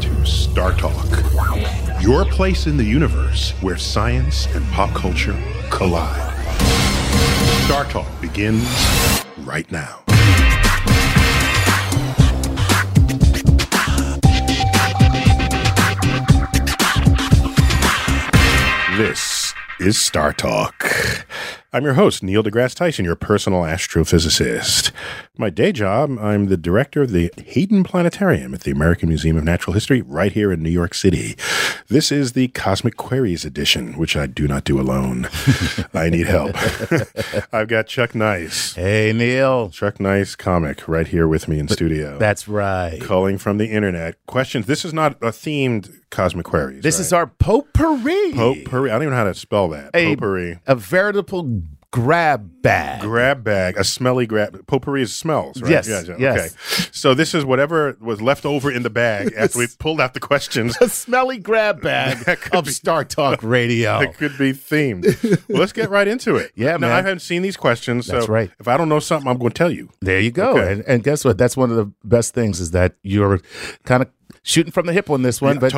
to StarTalk, your place in the universe where science and pop culture collide. StarTalk begins right now. This is StarTalk. I'm your host, Neil deGrasse Tyson, your personal astrophysicist. My day job, I'm the director of the Hayden Planetarium at the American Museum of Natural History right here in New York City. This is the Cosmic Queries edition, which I do not do alone. I need help. I've got Chuck Nice. Hey, Neil. Chuck Nice, comic, right here with me in studio. That's right. Calling from the internet. Questions. This is not a themed Cosmic Queries. This is our potpourri. Potpourri. I don't even know how to spell that. Potpourri. A veritable grab bag. Grab bag. A smelly grab. Potpourri is smells, right? Yes. Okay. So this is whatever was left over in the bag after we pulled out the questions. A smelly grab bag of StarTalk Radio. It could be themed. Well, let's get right into it. Yeah, now, man. I haven't seen these questions, so if I don't know something, I'm going to tell you. There you go. Okay. And guess what? That's one of the best things is that you're kind of shooting from the hip on this one, but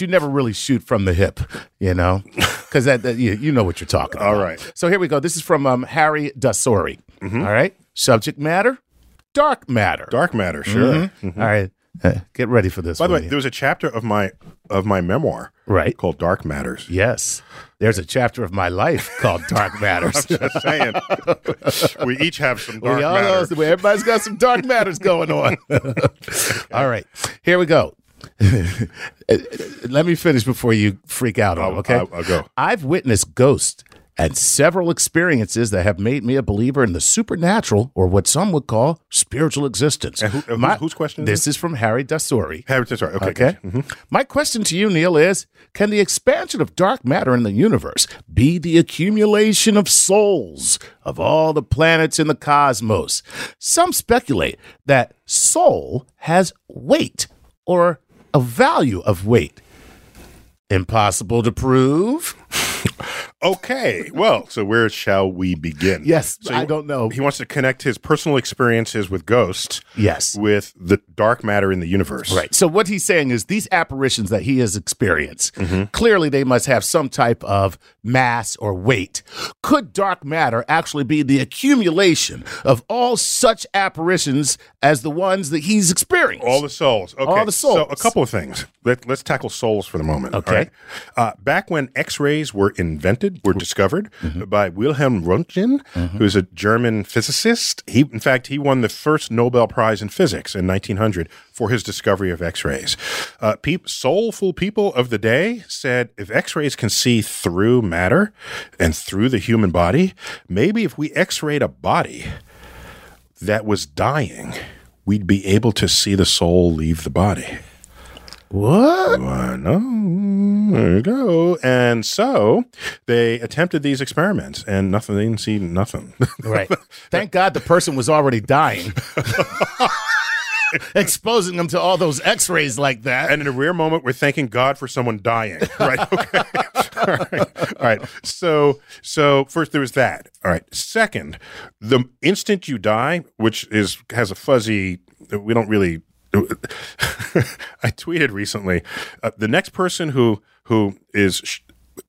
you never really shoot from the hip, you know, because that you know what you're talking about. All right. So here we go. This is from Harry Dasori. Mm-hmm. All right. Subject matter, dark matter. Dark matter, sure. Mm-hmm. Mm-hmm. All right. Get ready for this. By the way, there was a chapter of my memoir called Dark Matters. Yes. There's a chapter of my life called Dark Matters. I'm just saying. We each have some dark matters. Everybody's got some dark matters going on. Okay. All right. Here we go. Let me finish before you freak out. Okay? I'll go. I've witnessed ghosts and several experiences that have made me a believer in the supernatural, or what some would call spiritual existence. And whose question is this? This is from Harry Dasori. Harry Dasori, okay. Mm-hmm. My question to you, Neil, is can the expansion of dark matter in the universe be the accumulation of souls of all the planets in the cosmos? Some speculate that soul has weight or a value of weight. Impossible to prove. Okay, well, so where shall we begin? Yes, so I don't know. He wants to connect his personal experiences with ghosts with the dark matter in the universe. Right, so what he's saying is these apparitions that he has experienced, clearly they must have some type of mass or weight. Could dark matter actually be the accumulation of all such apparitions as the ones that he's experienced? All the souls. Okay. All the souls. So a couple of things. Let's tackle souls for the moment. Okay. All right? Back when X-rays were invented, discovered by Wilhelm Röntgen, who's a German physicist. He, in fact, he won the first Nobel Prize in physics in 1900 for his discovery of X-rays. Soulful people of the day said, if X-rays can see through matter and through the human body, maybe if we X-rayed a body that was dying, we'd be able to see the soul leave the body. What? No, there you go. And so they attempted these experiments, and nothing. They didn't see nothing. Right. Thank God the person was already dying. Exposing them to all those X-rays like that. And in a rare moment, we're thanking God for someone dying. Right. Okay. All right. So first there was that. All right. Second, the instant you die, which has a fuzzy. We don't really. I tweeted recently, the next person who is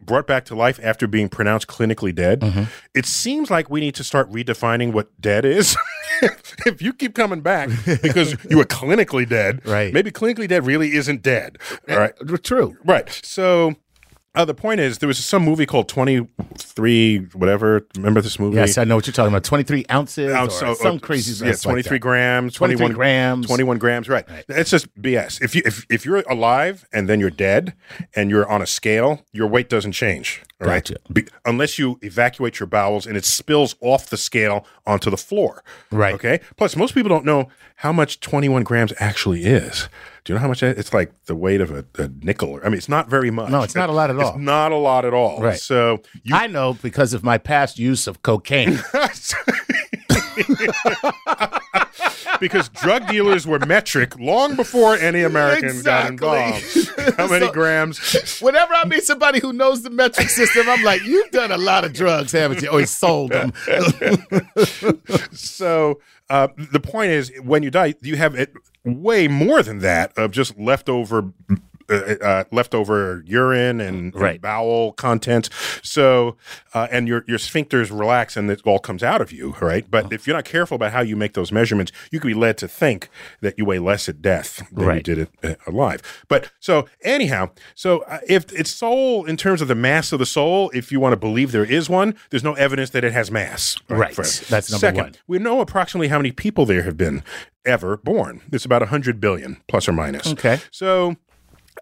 brought back to life after being pronounced clinically dead, it seems like we need to start redefining what dead is. If you keep coming back because you were clinically dead, right? Maybe clinically dead really isn't dead. All right, true. Right. So the point is, there was some movie called 23 whatever. Remember this movie? Yes, I know what you're talking about. 23 ounces or some crazy. Yeah, 23 like grams. 21 grams. 21 grams, right. It's just BS. If you're alive and then you're dead and you're on a scale, your weight doesn't change. All right. Gotcha. Unless you evacuate your bowels and it spills off the scale onto the floor. Right. Okay. Plus, most people don't know how much 21 grams actually is. Do you know how much it's like the weight of a nickel? I mean, it's not very much. No, it's not a lot at all. It's not a lot at all. Right. So I know because of my past use of cocaine. Because drug dealers were metric long before any American got involved. How many grams? Whenever I meet somebody who knows the metric system, I'm like, you've done a lot of drugs, haven't you? Oh, he sold them. So the point is, when you die, you have way more than that of just leftover urine and bowel contents. So, and your sphincters relax and it all comes out of you, right? But if you're not careful about how you make those measurements, you could be led to think that you weigh less at death than you did it alive. But so if it's soul in terms of the mass of the soul, if you want to believe there is one, there's no evidence that it has mass. Right. That's number one. We know approximately how many people there have been ever born. It's about 100 billion plus or minus. Okay. So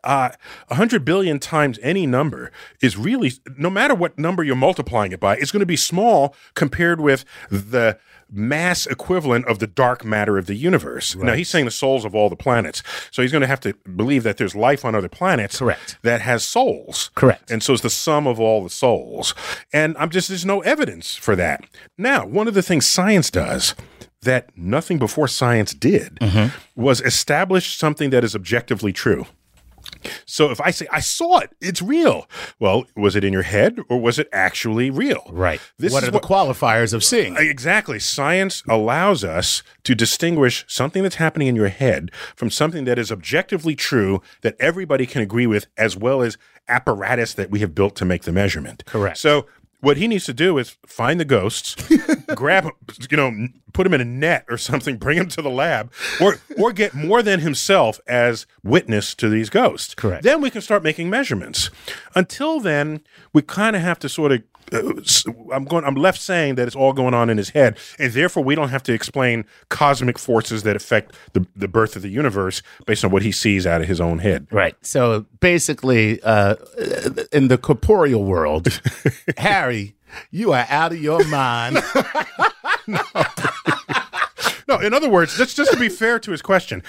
100 billion times any number is really, no matter what number you're multiplying it by, it's going to be small compared with the mass equivalent of the dark matter of the universe. Right. Now, he's saying the souls of all the planets. So he's going to have to believe that there's life on other planets that has souls. Correct. And so it's the sum of all the souls. And there's no evidence for that. Now, one of the things science does that nothing before science did was establish something that is objectively true. So if I say, I saw it, it's real. Well, was it in your head or was it actually real? Right. What are the qualifiers of seeing? Exactly. Science allows us to distinguish something that's happening in your head from something that is objectively true that everybody can agree with, as well as apparatus that we have built to make the measurement. Correct. So what he needs to do is find the ghosts, grab, put them in a net or something, bring them to the lab, or get more than himself as witness to these ghosts. Correct. Then we can start making measurements. Until then, we kind of have to sort of. I'm left saying that it's all going on in his head, and therefore we don't have to explain cosmic forces that affect the birth of the universe based on what he sees out of his own head. Right. So basically, in the corporeal world, Harry, you are out of your mind. No, in other words, just to be fair to his question,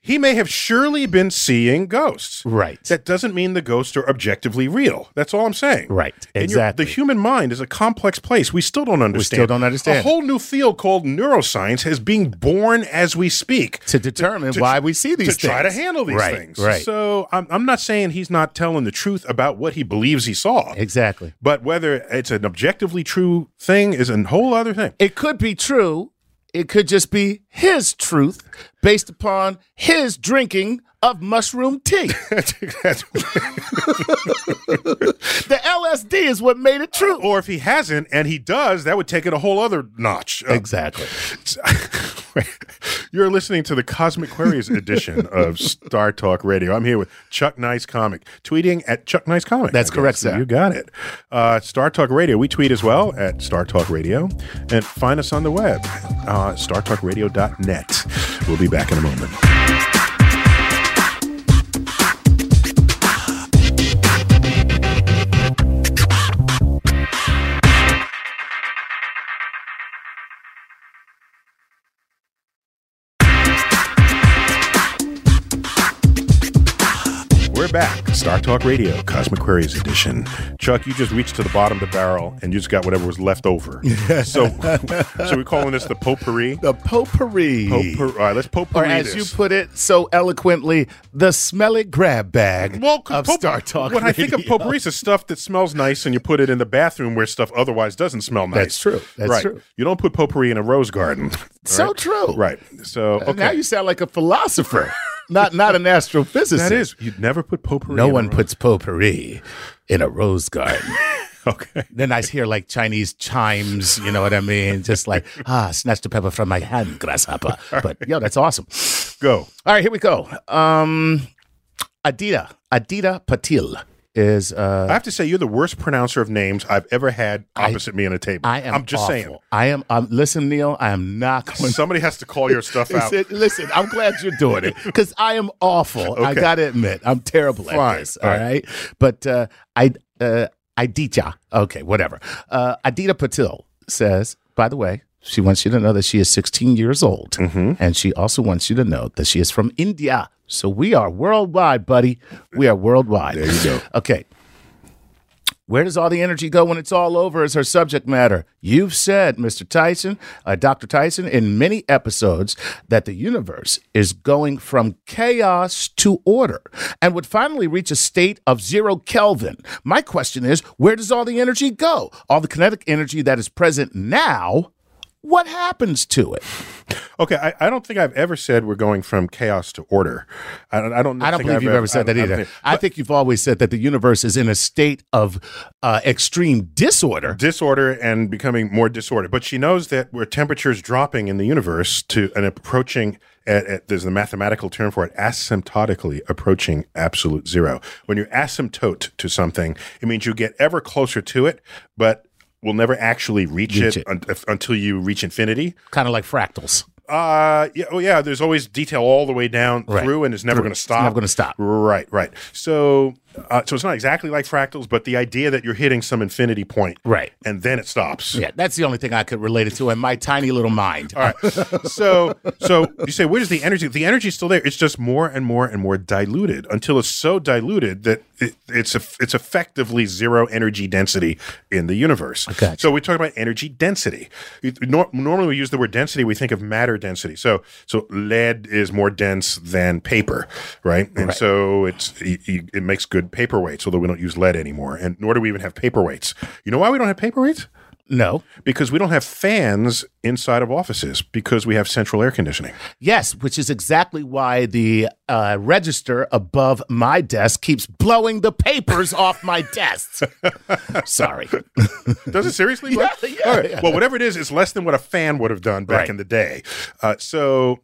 he may have surely been seeing ghosts. Right. That doesn't mean the ghosts are objectively real. That's all I'm saying. Right, exactly. The human mind is a complex place. We still don't understand. A whole new field called neuroscience is being born as we speak. To determine why we see these things. To try to handle these things. Right. So I'm not saying he's not telling the truth about what he believes he saw. Exactly. But whether it's an objectively true thing is a whole other thing. It could be true. It could just be his truth based upon his drinking of mushroom tea. The LSD is what made it true. Or if he hasn't, and he does, that would take it a whole other notch. Exactly. You're listening to the Cosmic Queries edition of Star Talk Radio. I'm here with Chuck Nice Comic, tweeting at Chuck Nice Comic. That's correct, sir. You got it. Star Talk Radio. We tweet as well at Star Talk Radio. And find us on the web, startalkradio.net. We'll be back in a moment. Back, Star Talk Radio, Cosmic Queries edition. Chuck, you just reached to the bottom of the barrel and you just got whatever was left over. So we're calling this the potpourri. The potpourri. All right, let's potpourri. Or as you put it so eloquently, the smelly grab bag of Star Talk. When I think of potpourri, it's stuff that smells nice, and you put it in the bathroom where stuff otherwise doesn't smell nice. That's true. That's right. True. You don't put potpourri in a rose garden. So true. Right. So okay. Now you sound like a philosopher. Not an astrophysicist. That is, you'd never put potpourri. No one puts potpourri in a rose garden. Okay. Then I hear like Chinese chimes. You know what I mean? Just like snatch the pepper from my hand, grasshopper. But yo, that's awesome. Go. All right, here we go. Aditya Patil is. I have to say, you're the worst pronouncer of names I've ever had opposite me in a table. I'm just awful. Saying. Listen, Neil, I am not going to. Somebody has to call your stuff out. Listen, I'm glad you're doing it because I am awful. Okay. I got to admit, I'm terrible at this. All right. But Aditya, okay, whatever. Aditya Patil says, by the way, she wants you to know that she is 16 years old. Mm-hmm. And she also wants you to know that she is from India. So we are worldwide, buddy. We are worldwide. There you go. Okay. Where does all the energy go when it's all over is her subject matter. You've said, Mr. Tyson, Dr. Tyson, in many episodes that the universe is going from chaos to order and would finally reach a state of 0 Kelvin. My question is, where does all the energy go? All the kinetic energy that is present now, what happens to it? Okay, I don't think I've ever said we're going from chaos to order. I don't believe you've ever said that either. I think you've always said that the universe is in a state of extreme disorder. Disorder and becoming more disordered. But she knows that where temperature's dropping in the universe to an approaching... there's the mathematical term for it, asymptotically approaching absolute zero. When you asymptote to something, it means you get ever closer to it, but we'll never actually reach it until you reach infinity. Kind of like fractals. Yeah. There's always detail all the way down through, and it's never going to stop. It's never going to stop. Right. So it's not exactly like fractals, but the idea that you're hitting some infinity point. Right. And then it stops. Yeah, that's the only thing I could relate it to in my tiny little mind. All right. So you say, where's the energy? The energy is still there. It's just more and more and more diluted until it's so diluted that it's effectively zero energy density in the universe. Okay. So we talk about energy density. Normally we use the word density, we think of matter density. So lead is more dense than paper, right? And so it makes good paperweights, although we don't use lead anymore, and nor do we even have paperweights. You know why we don't have paperweights? No. Because we don't have fans inside of offices because we have central air conditioning. Yes, which is exactly why the register above my desk keeps blowing the papers off my desk. Sorry. Does it seriously? Yeah, all right. Yeah. Well, whatever it is, it's less than what a fan would have done back in the day. So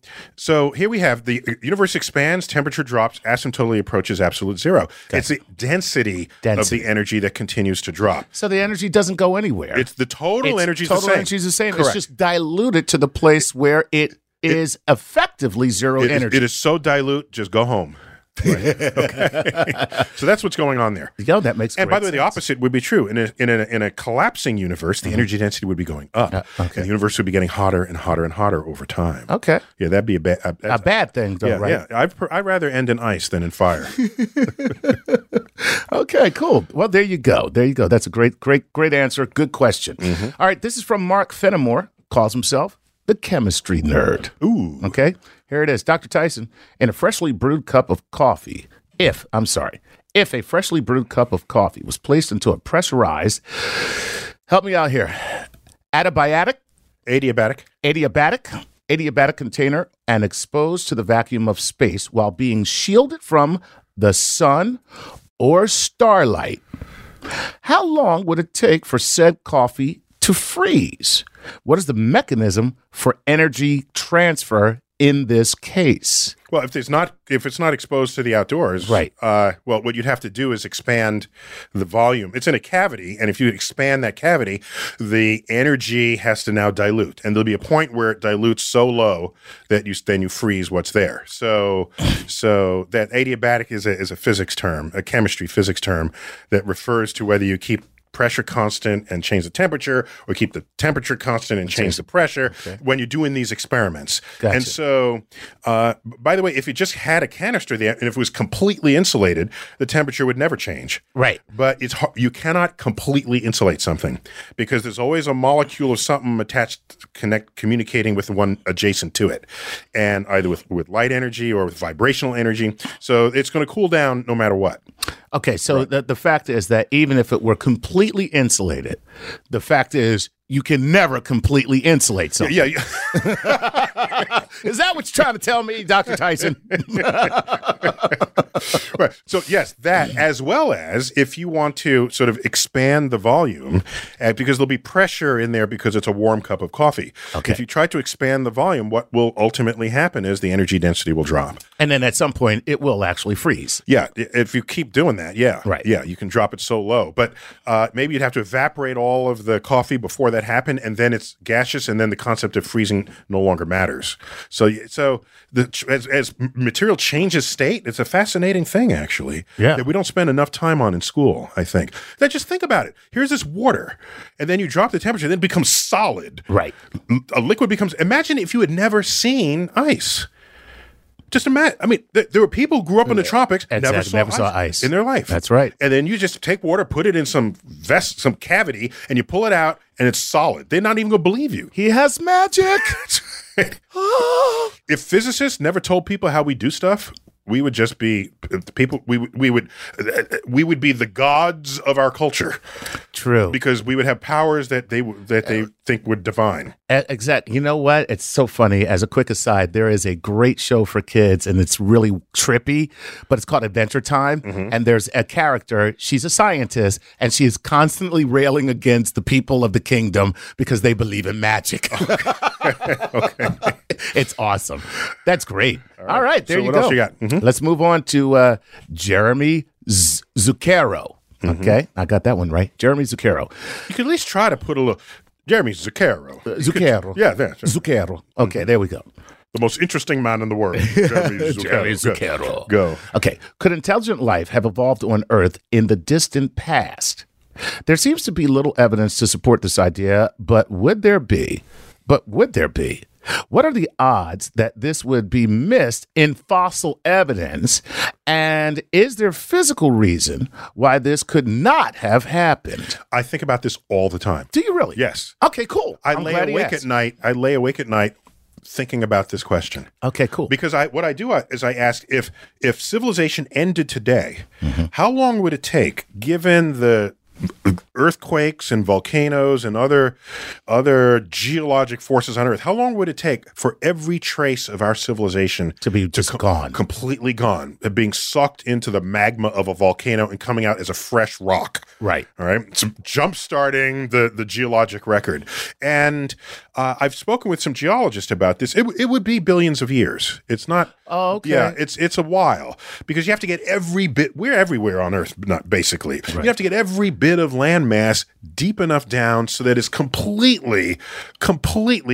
here we have the universe expands, temperature drops, asymptotically approaches absolute zero. Okay. It's the density of the energy that continues to drop. So the energy doesn't go anywhere. The total energy is the same. Correct. It's just diluted to the place where it is effectively zero energy. It is so dilute, just go home. Right. Okay. So that's what's going on there. Yeah, that makes sense. And by the way, the opposite would be true. In a collapsing universe, the energy density would be going up. Okay. And the universe would be getting hotter and hotter and hotter over time. Okay. Yeah, that'd be a bad thing, though, right? Yeah, I'd rather end in ice than in fire. Okay, cool. Well, there you go. That's a great answer. Good question. Mm-hmm. All right, this is from Mark Fenimore, calls himself the chemistry nerd. Ooh. Okay. Here it is. Dr. Tyson, if a freshly brewed cup of coffee was placed into a pressurized, help me out here, adiabatic adiabatic container and exposed to the vacuum of space while being shielded from the sun or starlight. How long would it take for said coffee to freeze? What is the mechanism for energy transfer in this case? Well, if it's not exposed to the outdoors, right? Well, what you'd have to do is expand the volume. It's in a cavity, and if you expand that cavity, the energy has to now dilute, and there'll be a point where it dilutes so low that you freeze what's there. So that adiabatic is a physics term, a chemistry physics term that refers to whether you keep pressure constant and change the temperature, or keep the temperature constant and change the pressure when you're doing these experiments. Gotcha. And so, by the way, if you just had a canister there and if it was completely insulated, the temperature would never change. Right. But it's you cannot completely insulate something because there's always a molecule or something attached, communicating with the one adjacent to it, and either with light energy or with vibrational energy. So it's going to cool down no matter what. Okay, so right. The fact is that even if it were completely insulated, the fact is you can never completely insulate something. Yeah. Is that what you're trying to tell me, Dr. Tyson? Right. So, yes, that as well as if you want to sort of expand the volume, because there'll be pressure in there because it's a warm cup of coffee. Okay. If you try to expand the volume, what will ultimately happen is the energy density will drop. And then at some point, it will actually freeze. Yeah, if you keep doing that, yeah. Right. Yeah, you can drop it so low. But maybe you'd have to evaporate all of the coffee before that happened, and then it's gaseous, and then the concept of freezing no longer matters. So as material changes state, it's a fascinating thing, actually, that we don't spend enough time on in school, I think. Now, just think about it. Here's this water, and then you drop the temperature, then it becomes solid. Right. A liquid becomes – imagine if you had never seen ice. Just imagine. I mean, there were people who grew up in the tropics, never saw ice in their life. That's right. And then you just take water, put it in some cavity, and you pull it out, and it's solid. They're not even going to believe you. He has magic. If physicists never told people how we do stuff, we would just be people. We would be the gods of our culture. True, because we would have powers that they think were divine. Exactly. You know what? It's so funny. As a quick aside, there is a great show for kids, and it's really trippy. But it's called Adventure Time, and there's a character. She's a scientist, and she is constantly railing against the people of the kingdom because they believe in magic. Okay. It's awesome. That's great. All right. There you go. What else you got? Mm-hmm. Let's move on to Jeremy Zuccaro. Mm-hmm. Okay. I got that one right. Jeremy Zuccaro. You can at least try to put a little Jeremy Zuccaro. Zuccaro. Yeah. There, sure. Zuccaro. Okay. Mm-hmm. There we go. The most interesting man in the world, Jeremy Zuccaro. Jeremy Zuccaro. Go. Okay. Could intelligent life have evolved on Earth in the distant past? There seems to be little evidence to support this idea, but would there be? What are the odds that this would be missed in fossil evidence? And is there physical reason why this could not have happened? I think about this all the time. Do you really? Yes. Okay, cool. I lay awake at night thinking about this question. Okay, cool. Because what I do is I ask, if civilization ended today, how long would it take, given the earthquakes and volcanoes and other geologic forces on Earth, how long would it take for every trace of our civilization to be gone? Completely gone, being sucked into the magma of a volcano and coming out as a fresh rock. Right. All right. So jump-starting the geologic record. And I've spoken with some geologists about this. It would be billions of years. It's not... Oh, okay. Yeah, it's a while because you have to get every bit. We're everywhere on Earth, not basically. Right. You have to get every bit of land mass deep enough down so that it's completely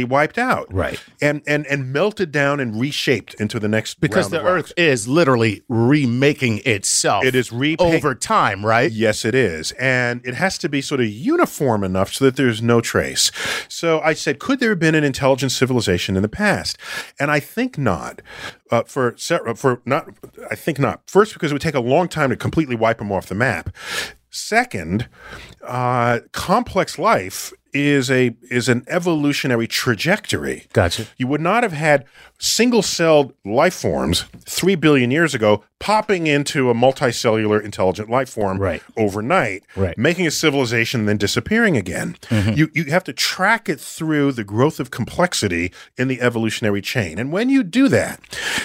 wiped out, right? And melted down and reshaped into the next. Because round the of Earth is literally remaking itself. It is over time, right? Yes, it is, and it has to be sort of uniform enough so that there's no trace. So I said, could there have been an intelligent civilization in the past? And I think not. I think not. First, because it would take a long time to completely wipe them off the map. Second, complex life is an evolutionary trajectory. Gotcha. You would not have had single-celled life forms 3 billion years ago popping into a multicellular intelligent life form overnight, making a civilization and then disappearing again. Mm-hmm. You have to track it through the growth of complexity in the evolutionary chain. And when you do that,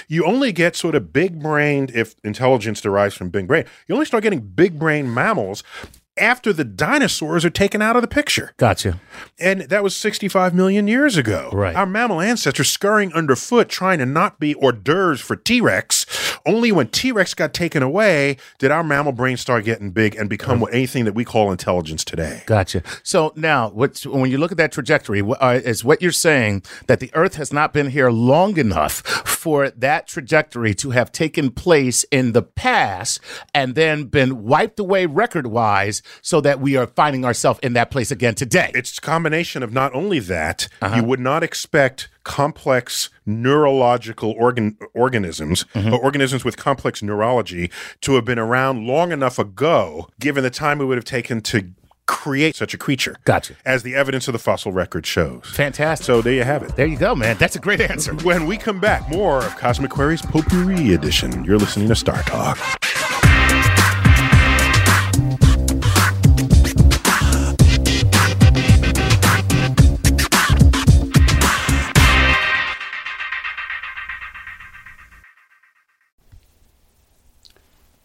you only get sort of big-brained, if intelligence derives from big brain, you only start getting big-brained mammals after the dinosaurs are taken out of the picture. Gotcha. And that was 65 million years ago. Right. Our mammal ancestors scurrying underfoot trying to not be hors d'oeuvres for T-Rex. Only when T-Rex got taken away did our mammal brain start getting big and become anything that we call intelligence today. Gotcha. So now, when you look at that trajectory, is what you're saying that the Earth has not been here long enough for that trajectory to have taken place in the past and then been wiped away record-wise, so that we are finding ourselves in that place again today? It's a combination of not only that, you would not expect complex neurological organisms, organisms with complex neurology, to have been around long enough ago, given the time it would have taken to create such a creature. Gotcha. As the evidence of the fossil record shows. Fantastic. So there you have it. There you go, man. That's a great answer. When we come back, more of Cosmic Queries Potpourri Edition. You're listening to StarTalk.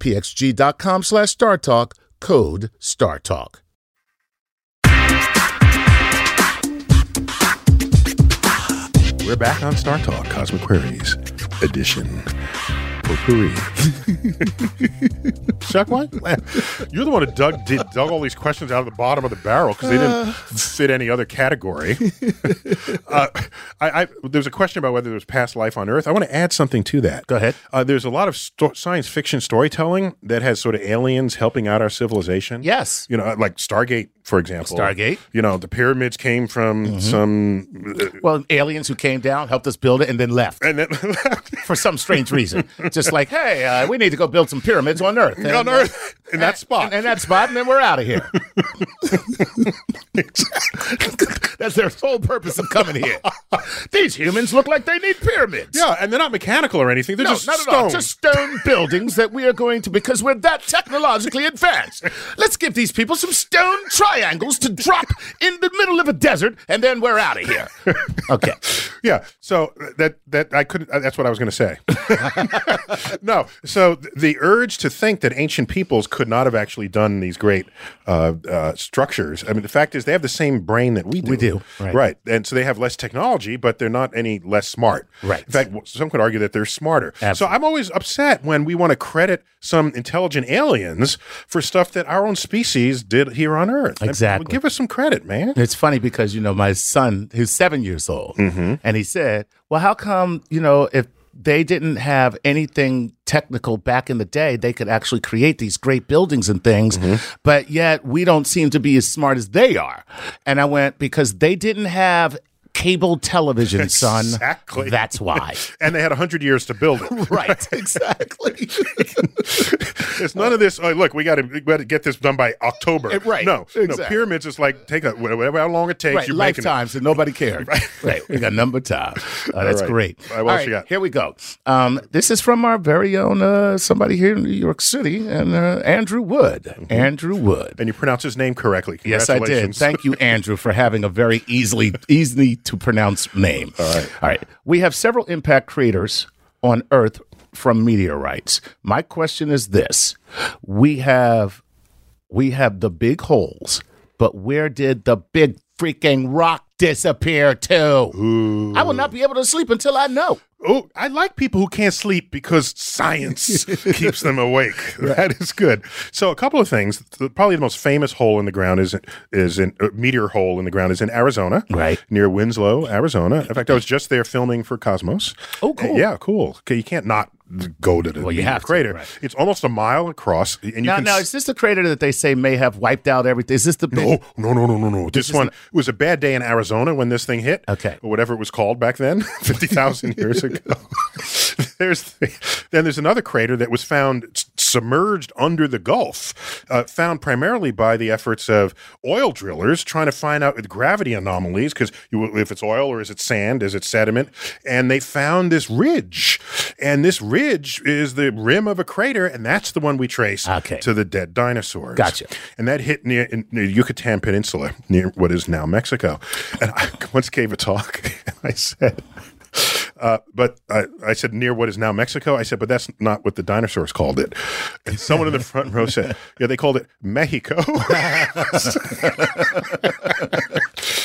pxg.com/StarTalk, code StarTalk. We're back on StarTalk, Cosmic Queries edition. Potpourri. Chuck, what? You're the one who dug all these questions out of the bottom of the barrel because they didn't fit any other category. There's a question about whether there's past life on Earth. I want to add something to that. Go ahead. There's a lot of science fiction storytelling that has sort of aliens helping out our civilization. Yes. You know, like Stargate, for example. Stargate. You know, the pyramids came from some... aliens who came down, helped us build it, and then left. For some strange reason. Just like, hey, we need to go build some pyramids on Earth. In that spot, and then we're out of here. That's their sole purpose of coming here. These humans look like they need pyramids. Yeah, and they're not mechanical or anything. They're just stone. All. Just stone buildings that we are going to, because we're that technologically advanced. Let's give these people some stone triangles to drop in the middle of a desert, and then we're out of here. Okay. Yeah. So that I couldn't. That's what I was going to say. No. So the urge to think that ancient peoples could not have actually done these great structures. I mean, the fact is they have the same brain that we do. We do. Right. And so they have less technology, but they're not any less smart. Right. In fact, some could argue that they're smarter. Absolutely. So I'm always upset when we want to credit some intelligent aliens for stuff that our own species did here on Earth. Exactly. Give us some credit, man. It's funny because, you know, my son, who's 7 years old, and he said, well, how come, you know, if they didn't have anything technical back in the day, they could actually create these great buildings and things, but yet we don't seem to be as smart as they are. And I went, because they didn't have cable television, son. Exactly. That's why. And they had 100 years to build it. Right, exactly. It's none of this, look, we got to get this done by October. Right. No, exactly. No, pyramids is like, take whatever how long it takes. Right, you're lifetimes, and nobody cared. Right, we got number time. That's right. Great. All right, what else you got? Here we go. This is from our very own, somebody here in New York City, and Andrew Wood. Andrew Wood. And you pronounced his name correctly. Yes, I did. Thank you, Andrew, for having a very easily to pronounce name. All right. We have several impact craters on Earth from meteorites. My question is this: we have the big holes, but where did the big freaking rock disappear to? Ooh. I will not be able to sleep until I know. Oh, I like people who can't sleep because science keeps them awake. Right. That is good. So a couple of things. Probably the most famous hole in the ground meteor hole in the ground is in Arizona, right near Winslow, Arizona. In fact, I was just there filming for Cosmos. Oh, cool. Yeah, cool. Okay, you can't not go to the crater. Right. It's almost a mile across. And now is this the crater that they say may have wiped out everything? Is this the big... No. It was a bad day in Arizona when this thing hit. Okay. Or whatever it was called back then, 50,000 years ago. There's another crater that was found submerged under the Gulf, found primarily by the efforts of oil drillers trying to find out with gravity anomalies, because if it's oil or is it sand, is it sediment, and they found this ridge, and this ridge is the rim of a crater, and that's the one we trace to the dead dinosaurs. Gotcha. And that hit near Yucatan Peninsula, near what is now Mexico. And I once gave a talk, and I said... I said, near what is now Mexico. I said, but that's not what the dinosaurs called it. And someone in the front row said, yeah, they called it Mexico.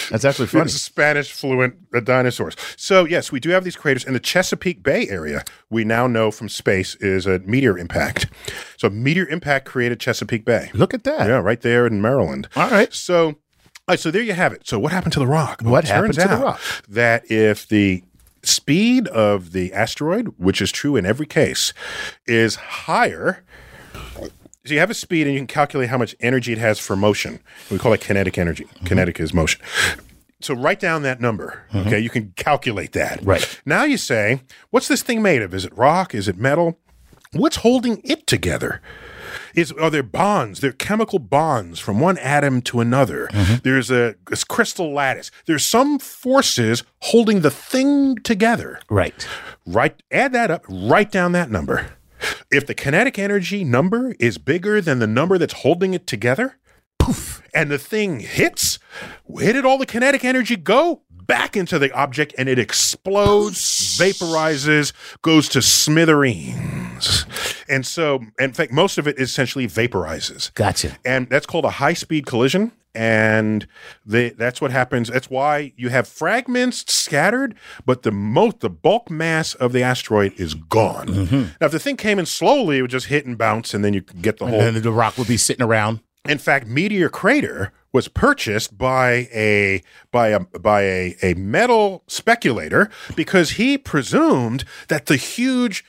That's actually funny. It's Spanish fluent dinosaurs. So, yes, we do have these craters. In the Chesapeake Bay area, we now know from space is a meteor impact. So, meteor impact created Chesapeake Bay. Look at that. Yeah, right there in Maryland. All right. So there you have it. So, what happened to the rock? Well, what happened to the rock? That if the speed of the asteroid, which is true in every case, is higher. So you have a speed and you can calculate how much energy it has for motion. We call it kinetic energy. Kinetic is motion. So write down that number, okay? You can calculate that. Right. Now you say, what's this thing made of? Is it rock? Is it metal? What's holding it together? Are there bonds? There are chemical bonds from one atom to another. There's a crystal lattice. There's some forces holding the thing together. Right. Add that up. Write down that number. If the kinetic energy number is bigger than the number that's holding it together, poof, and the thing hits, where did all the kinetic energy go? Back into the object, and it explodes, vaporizes, goes to smithereens. And so, in fact, most of it essentially vaporizes. Gotcha. And that's called a high-speed collision. And that's what happens. That's why you have fragments scattered, but the bulk mass of the asteroid is gone. Mm-hmm. Now, if the thing came in slowly, it would just hit and bounce, and then you get the whole. And then the rock would be sitting around. In fact, Meteor Crater was purchased by a metal speculator because he presumed that the huge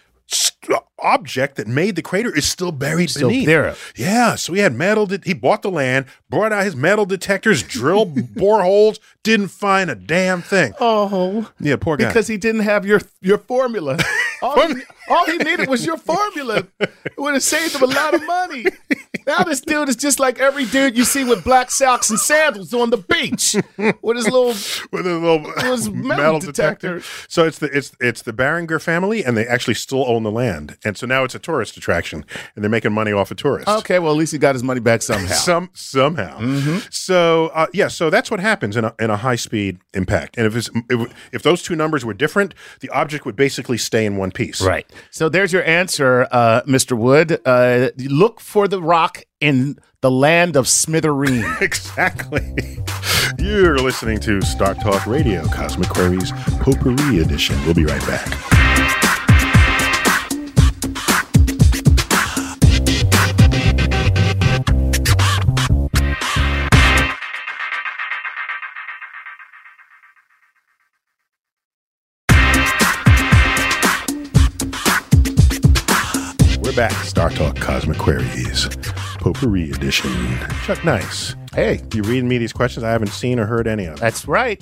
object that made the crater is still buried beneath. There. Yeah, so he had metal. He bought the land, brought out his metal detectors, drilled boreholes, didn't find a damn thing. Oh, yeah, poor guy. Because he didn't have your formula. All he needed was your formula. It would have saved him a lot of money. Now this dude is just like every dude you see with black socks and sandals on the beach with his metal detector. So it's the Barringer family, and they actually still own the land, and so now it's a tourist attraction, and they're making money off of tourists. Okay, well at least he got his money back somehow. Somehow. Mm-hmm. So so that's what happens in a high speed impact, and if those two numbers were different, the object would basically stay in one piece. Right. So there's your answer, Mr. Wood. Look for the rock in the land of Smithereen. Exactly. You're listening to Star Talk Radio, Cosmic Queries Potpourri Edition. We'll be right back. Back, StarTalk Cosmic Queries, Potpourri Edition. Chuck Nice. Hey, you reading me these questions? I haven't seen or heard any of them. That's right.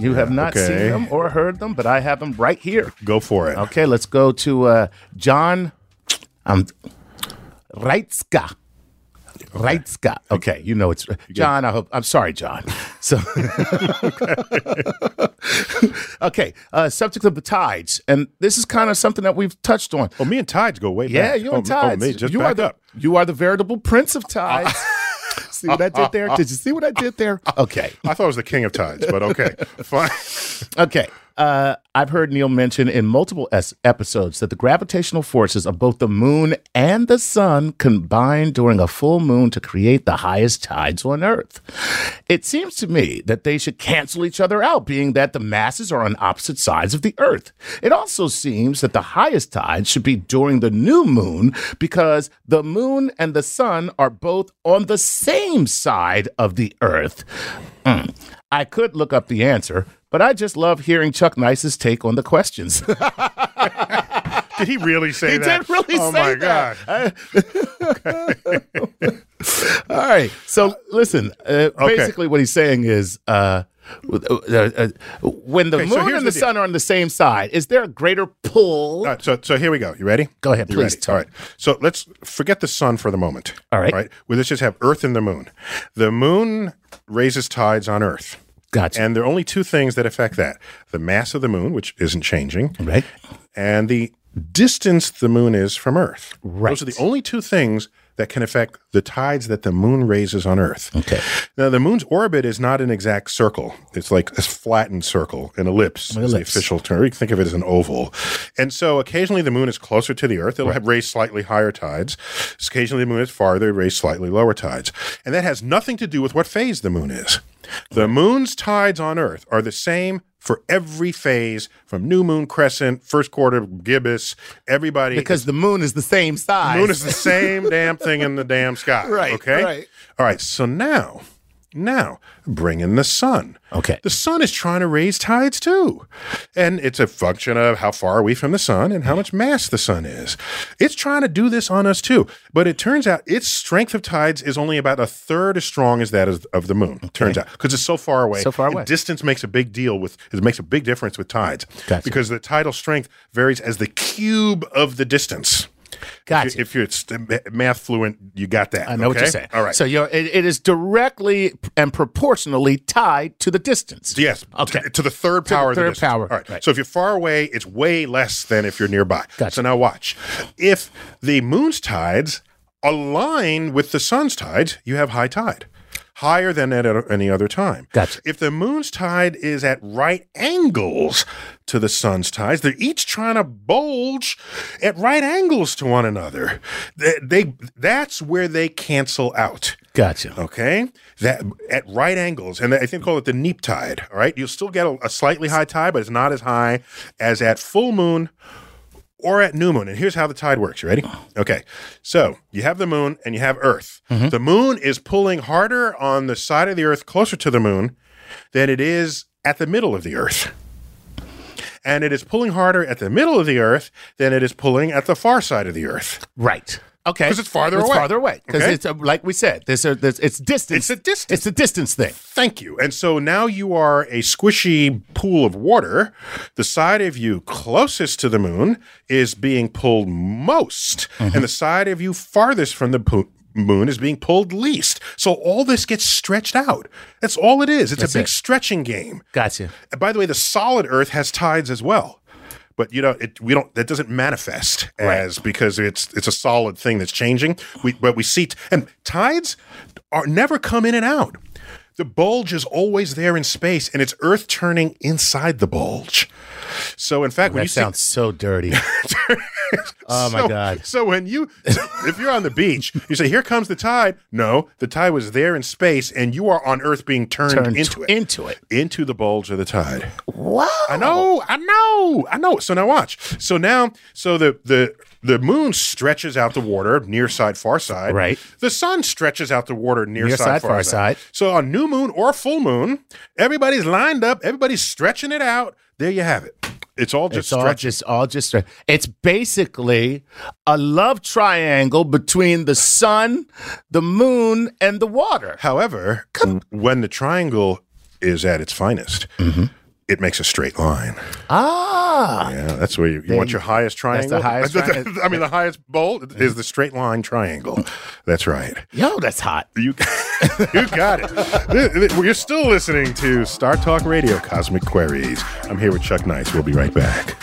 You have not seen them or heard them, but I have them right here. Go for it. Okay, let's go to John Reitzka. Reitzka. Okay, you know it's John. I hope. I'm sorry, John. So, okay. Subject of the tides, and this is kind of something that we've touched on. Oh, me and tides go way back. Yeah, you and tides. Oh, me, just back up. You are the veritable prince of tides. See what I did there? Did you see what I did there? Okay. I thought it was the king of tides, but okay, fine. Okay. I've heard Neil mention in multiple episodes that the gravitational forces of both the moon and the sun combine during a full moon to create the highest tides on Earth. It seems to me that they should cancel each other out, being that the masses are on opposite sides of the Earth. It also seems that the highest tides should be during the new moon because the moon and the sun are both on the same side of the Earth. I could look up the answer, but I just love hearing Chuck Nice's take on the questions. Did he really say he that? He did really say that. Oh, my God. All right. So, listen, basically what he's saying is when the moon and the sun are on the same side, is there a greater pull? Right, so here we go. You ready? Go ahead, please. All right. So let's forget the sun for the moment. All right. Well, let's just have Earth and the moon. The moon raises tides on Earth. Gotcha. And there are only two things that affect that. The mass of the moon, which isn't changing. Right. And the distance the moon is from Earth. Right. Those are the only two things that can affect the tides that the moon raises on Earth. Okay. Now, the moon's orbit is not an exact circle. It's like a flattened circle, an ellipse is the official term. You can think of it as an oval. And so occasionally the moon is closer to the Earth. It'll raise slightly higher tides. Occasionally the moon is farther. It raises slightly lower tides. And that has nothing to do with what phase the moon is. The moon's tides on Earth are the same for every phase, from new moon, crescent, first quarter, gibbous, everybody. Because the moon is the same size. The moon is the same damn thing in the damn sky. Right. Okay. Right. All right. So now bring in the sun. Okay. The sun is trying to raise tides too. And it's a function of how far are we from the sun and how much mass the sun is. It's trying to do this on us too. But it turns out its strength of tides is only about a third as strong as that of the moon. Okay. Turns out. Because it's so far away. Distance makes a big deal with it makes a big difference with tides. Gotcha. Because the tidal strength varies as the cube of the distance. Gotcha. If you're math fluent, you got that. I know what you're saying. All right. So it is directly and proportionally tied to the distance. Yes. Okay. To the third power of the distance. All right. So if you're far away, it's way less than if you're nearby. Gotcha. So now watch. If the moon's tides align with the sun's tides, you have high tide. higher than at any other time. Gotcha. If the moon's tide is at right angles to the sun's tides, they're each trying to bulge at right angles to one another. That's where they cancel out. Gotcha. Okay? That at right angles. And I think they call it the neap tide, all right? You'll still get a slightly high tide, but it's not as high as at full moon or at new moon. And here's how the tide works. You ready? Okay. So you have the moon and you have Earth. Mm-hmm. The moon is pulling harder on the side of the Earth closer to the moon than it is at the middle of the Earth. And it is pulling harder at the middle of the Earth than it is pulling at the far side of the Earth. Right. Okay. Because it's farther away. It's farther away. Because it's, like we said, it's distance. It's a distance thing. Thank you. And so now you are a squishy pool of water. The side of you closest to the moon is being pulled most. Mm-hmm. And the side of you farthest from the moon is being pulled least. So all this gets stretched out. That's all it is. That's a big stretching game. Gotcha. And by the way, the solid Earth has tides as well. But you know, that doesn't manifest as because it's a solid thing that's changing. But we see and tides are never come in and out. The bulge is always there in space, and it's Earth turning inside the bulge. So in fact, sounds so dirty. Oh my God. So if you're on the beach, you say, here comes the tide. No, the tide was there in space, and you are on Earth being turned into the bulge of the tide. Wow. I know. So now watch. So the moon stretches out the water, near side, far side. Right. The sun stretches out the water, near side, far side. So on new moon or full moon, everybody's lined up. Everybody's stretching it out. There you have it. It's all just stretch. It's basically a love triangle between the sun, the moon, and the water. However, when the triangle is at its finest, mm-hmm. It makes a straight line. Ah. Yeah, that's where you want your highest triangle. That's the highest triangle. I mean, the highest bolt is the straight line triangle. That's right. Yo, that's hot. You got it. You're still listening to Star Talk Radio Cosmic Queries. I'm here with Chuck Nice. We'll be right back.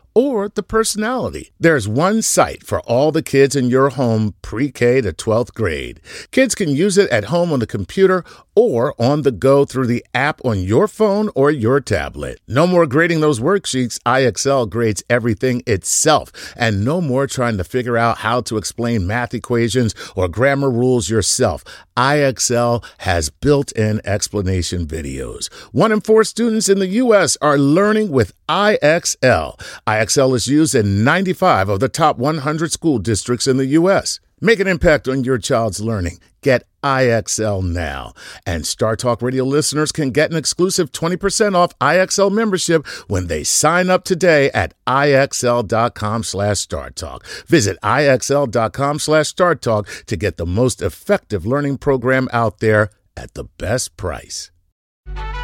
or the personality. There's one site for all the kids in your home, pre-K to 12th grade. Kids can use it at home on the computer or on the go through the app on your phone or your tablet. No more grading those worksheets. IXL grades everything itself, and no more trying to figure out how to explain math equations or grammar rules yourself. IXL has built-in explanation videos. 1 in 4 students in the U.S. are learning with IXL. IXL is used in 95 of the top 100 school districts in the U.S. Make an impact on your child's learning. Get IXL now. And Star Talk Radio listeners can get an exclusive 20% off IXL membership when they sign up today at IXL.com/StarTalk. Visit IXL.com/StarTalk to get the most effective learning program out there at the best price.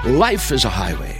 Life is a highway,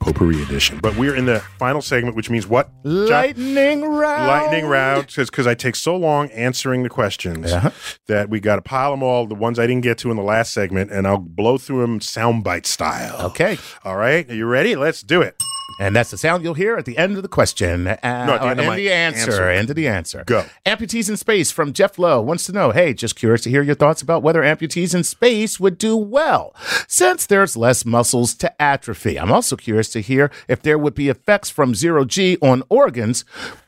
Potpourri edition. But we're in the final segment, which means what? Lightning round. Lightning round, because I take so long answering the questions that we got to pile them all, the ones I didn't get to in the last segment, and I'll blow through them soundbite style. Okay. All right. Are you ready? Let's do it. And that's the sound you'll hear at the end of the question. End of the answer. Go. Amputees in Space from Jeff Lowe wants to know, hey, just curious to hear your thoughts about whether amputees in space would do well, since there's less muscles to atrophy. I'm also curious to hear if there would be effects from zero-G on organs.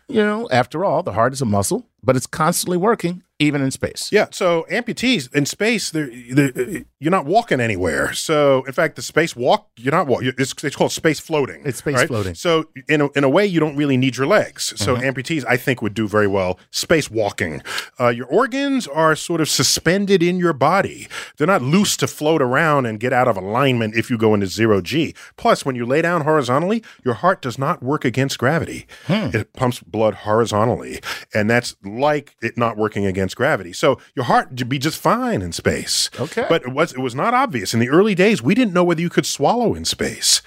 You know, after all, the heart is a muscle, but it's constantly working, even in space. Yeah, so amputees in space, you're not walking anywhere. So, in fact, the space walk, you're not walking. It's called space floating. It's space floating. So, in a way, you don't really need your legs. So, amputees, I think, would do very well space walking. Your organs are sort of suspended in your body. They're not loose to float around and get out of alignment if you go into zero-G. Plus, when you lay down horizontally, your heart does not work against gravity. It pumps blood horizontally, and that's like it not working against gravity. So your heart would be just fine in space. Okay. But it was not obvious. In the early days, we didn't know whether you could swallow in space.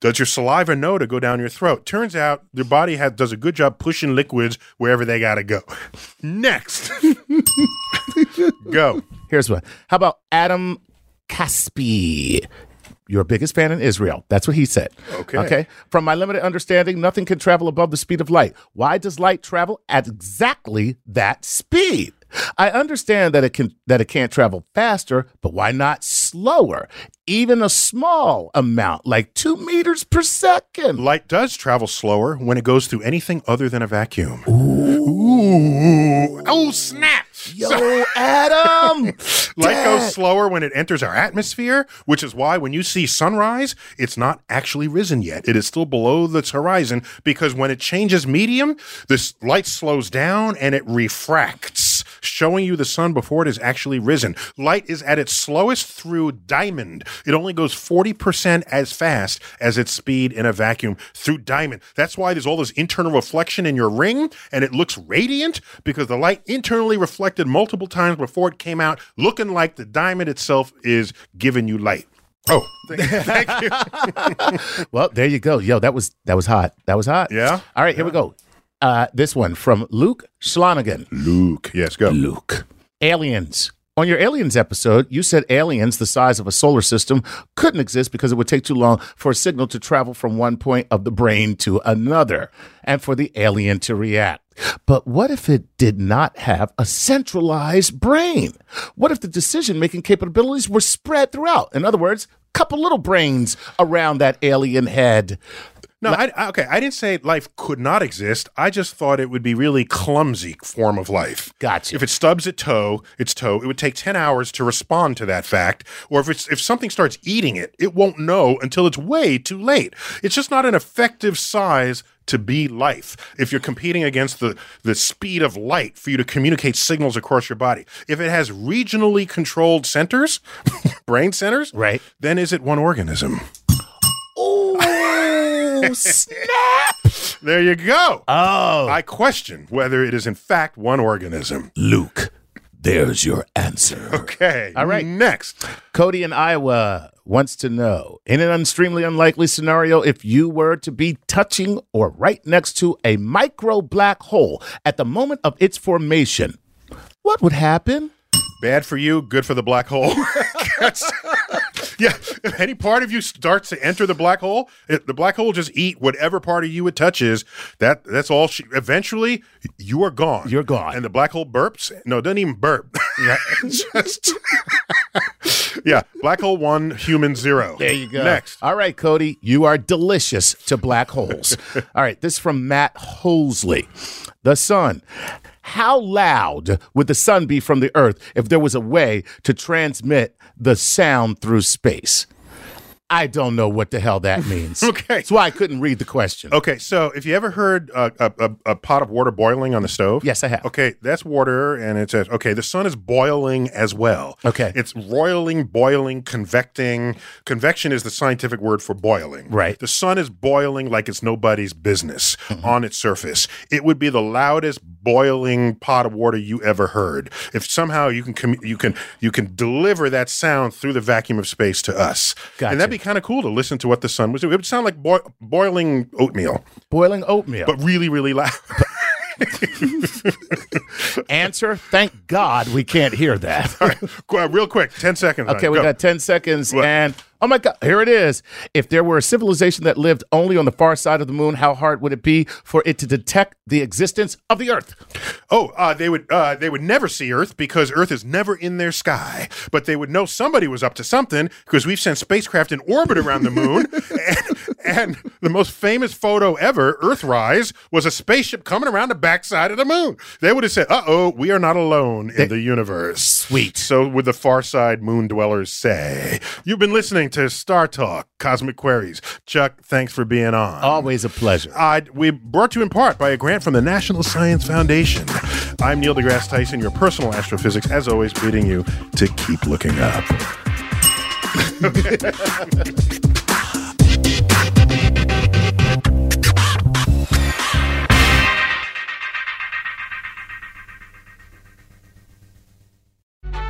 Does your saliva know to go down your throat? Turns out your body does a good job pushing liquids wherever they got to go. Next. Go. Here's one. How about Adam Caspi? Your biggest fan in Israel. That's what he said. Okay. From my limited understanding, nothing can travel above the speed of light. Why does light travel at exactly that speed? I understand that it can't travel faster, but why not slower? Even a small amount, like 2 meters per second. Light does travel slower when it goes through anything other than a vacuum. Ooh. Oh, snap. Yo, Adam! Light goes slower when it enters our atmosphere, which is why when you see sunrise, it's not actually risen yet. It is still below the horizon, because when it changes medium, this light slows down and it refracts, showing you the sun before it is actually risen. Light is at its slowest through diamond. It only goes 40% as fast as its speed in a vacuum through diamond. That's why there's all this internal reflection in your ring, and it looks radiant, because the light internally reflected multiple times before it came out, looking like the diamond itself is giving you light. Oh, thank you. Well, there you go. Yo, that was hot. That was hot. Yeah. All right, here we go. This one from Luke Schlonigan. Luke, yes, go. Luke. Aliens. On your Aliens episode, you said aliens the size of a solar system couldn't exist because it would take too long for a signal to travel from one point of the brain to another and for the alien to react. But what if it did not have a centralized brain? What if the decision-making capabilities were spread throughout? In other words, a couple little brains around that alien head. No, I didn't say life could not exist. I just thought it would be really clumsy form of life. Gotcha. If it stubs its toe, it would take 10 hours to respond to that fact. Or if something starts eating it, it won't know until it's way too late. It's just not an effective size to be life, if you're competing against the speed of light for you to communicate signals across your body. If it has regionally controlled centers, brain centers, right, then is it one organism? Oh, snap! There you go. Oh. I question whether it is in fact one organism. Luke, there's your answer. Okay. All right. Next. Cody in Iowa wants to know, in an extremely unlikely scenario, if you were to be touching or right next to a micro black hole at the moment of its formation, what would happen? Bad for you, good for the black hole. Yeah, if any part of you starts to enter the black hole, the black hole just eat whatever part of you it touches. That's all. Eventually, you are gone. You're gone. And the black hole burps. No, it doesn't even burp. Yeah, black hole 1, human 0. There you go. Next. All right, Cody, you are delicious to black holes. All right, this is from Matt Hosley. The sun. How loud would the sun be from the Earth if there was a way to transmit the sound through space? I don't know what the hell that means. Okay. That's why I couldn't read the question. Okay, so if you ever heard a pot of water boiling on the stove? Yes, I have. Okay, that's water, and it says, okay, the sun is boiling as well. Okay. It's roiling, boiling, convecting. Convection is the scientific word for boiling. Right. The sun is boiling like it's nobody's business on its surface. It would be the loudest boiling pot of water you ever heard. If somehow you can deliver that sound through the vacuum of space to us. Gotcha. And that'd be kind of cool to listen to what the sun was doing. It would sound like boiling oatmeal. Boiling oatmeal. But really, really loud. Answer, thank God we can't hear that. All right, real quick, 10 seconds. Okay, we got 10 seconds, and oh my God, here it is. If there were a civilization that lived only on the far side of the moon, how hard would it be for it to detect the existence of the Earth? Oh, they would never see Earth because Earth is never in their sky. But they would know somebody was up to something because we've sent spacecraft in orbit around the moon. and the most famous photo ever, Earthrise, was a spaceship coming around the backside of the moon. They would have said, uh-oh, we are not alone in the universe. Sweet. So would the far side moon dwellers say. You've been listening to StarTalk, Cosmic Queries. Chuck, thanks for being on. Always a pleasure. We brought to you in part by a grant from the National Science Foundation. I'm Neil deGrasse Tyson, your personal astrophysics, as always, pleading you to keep looking up.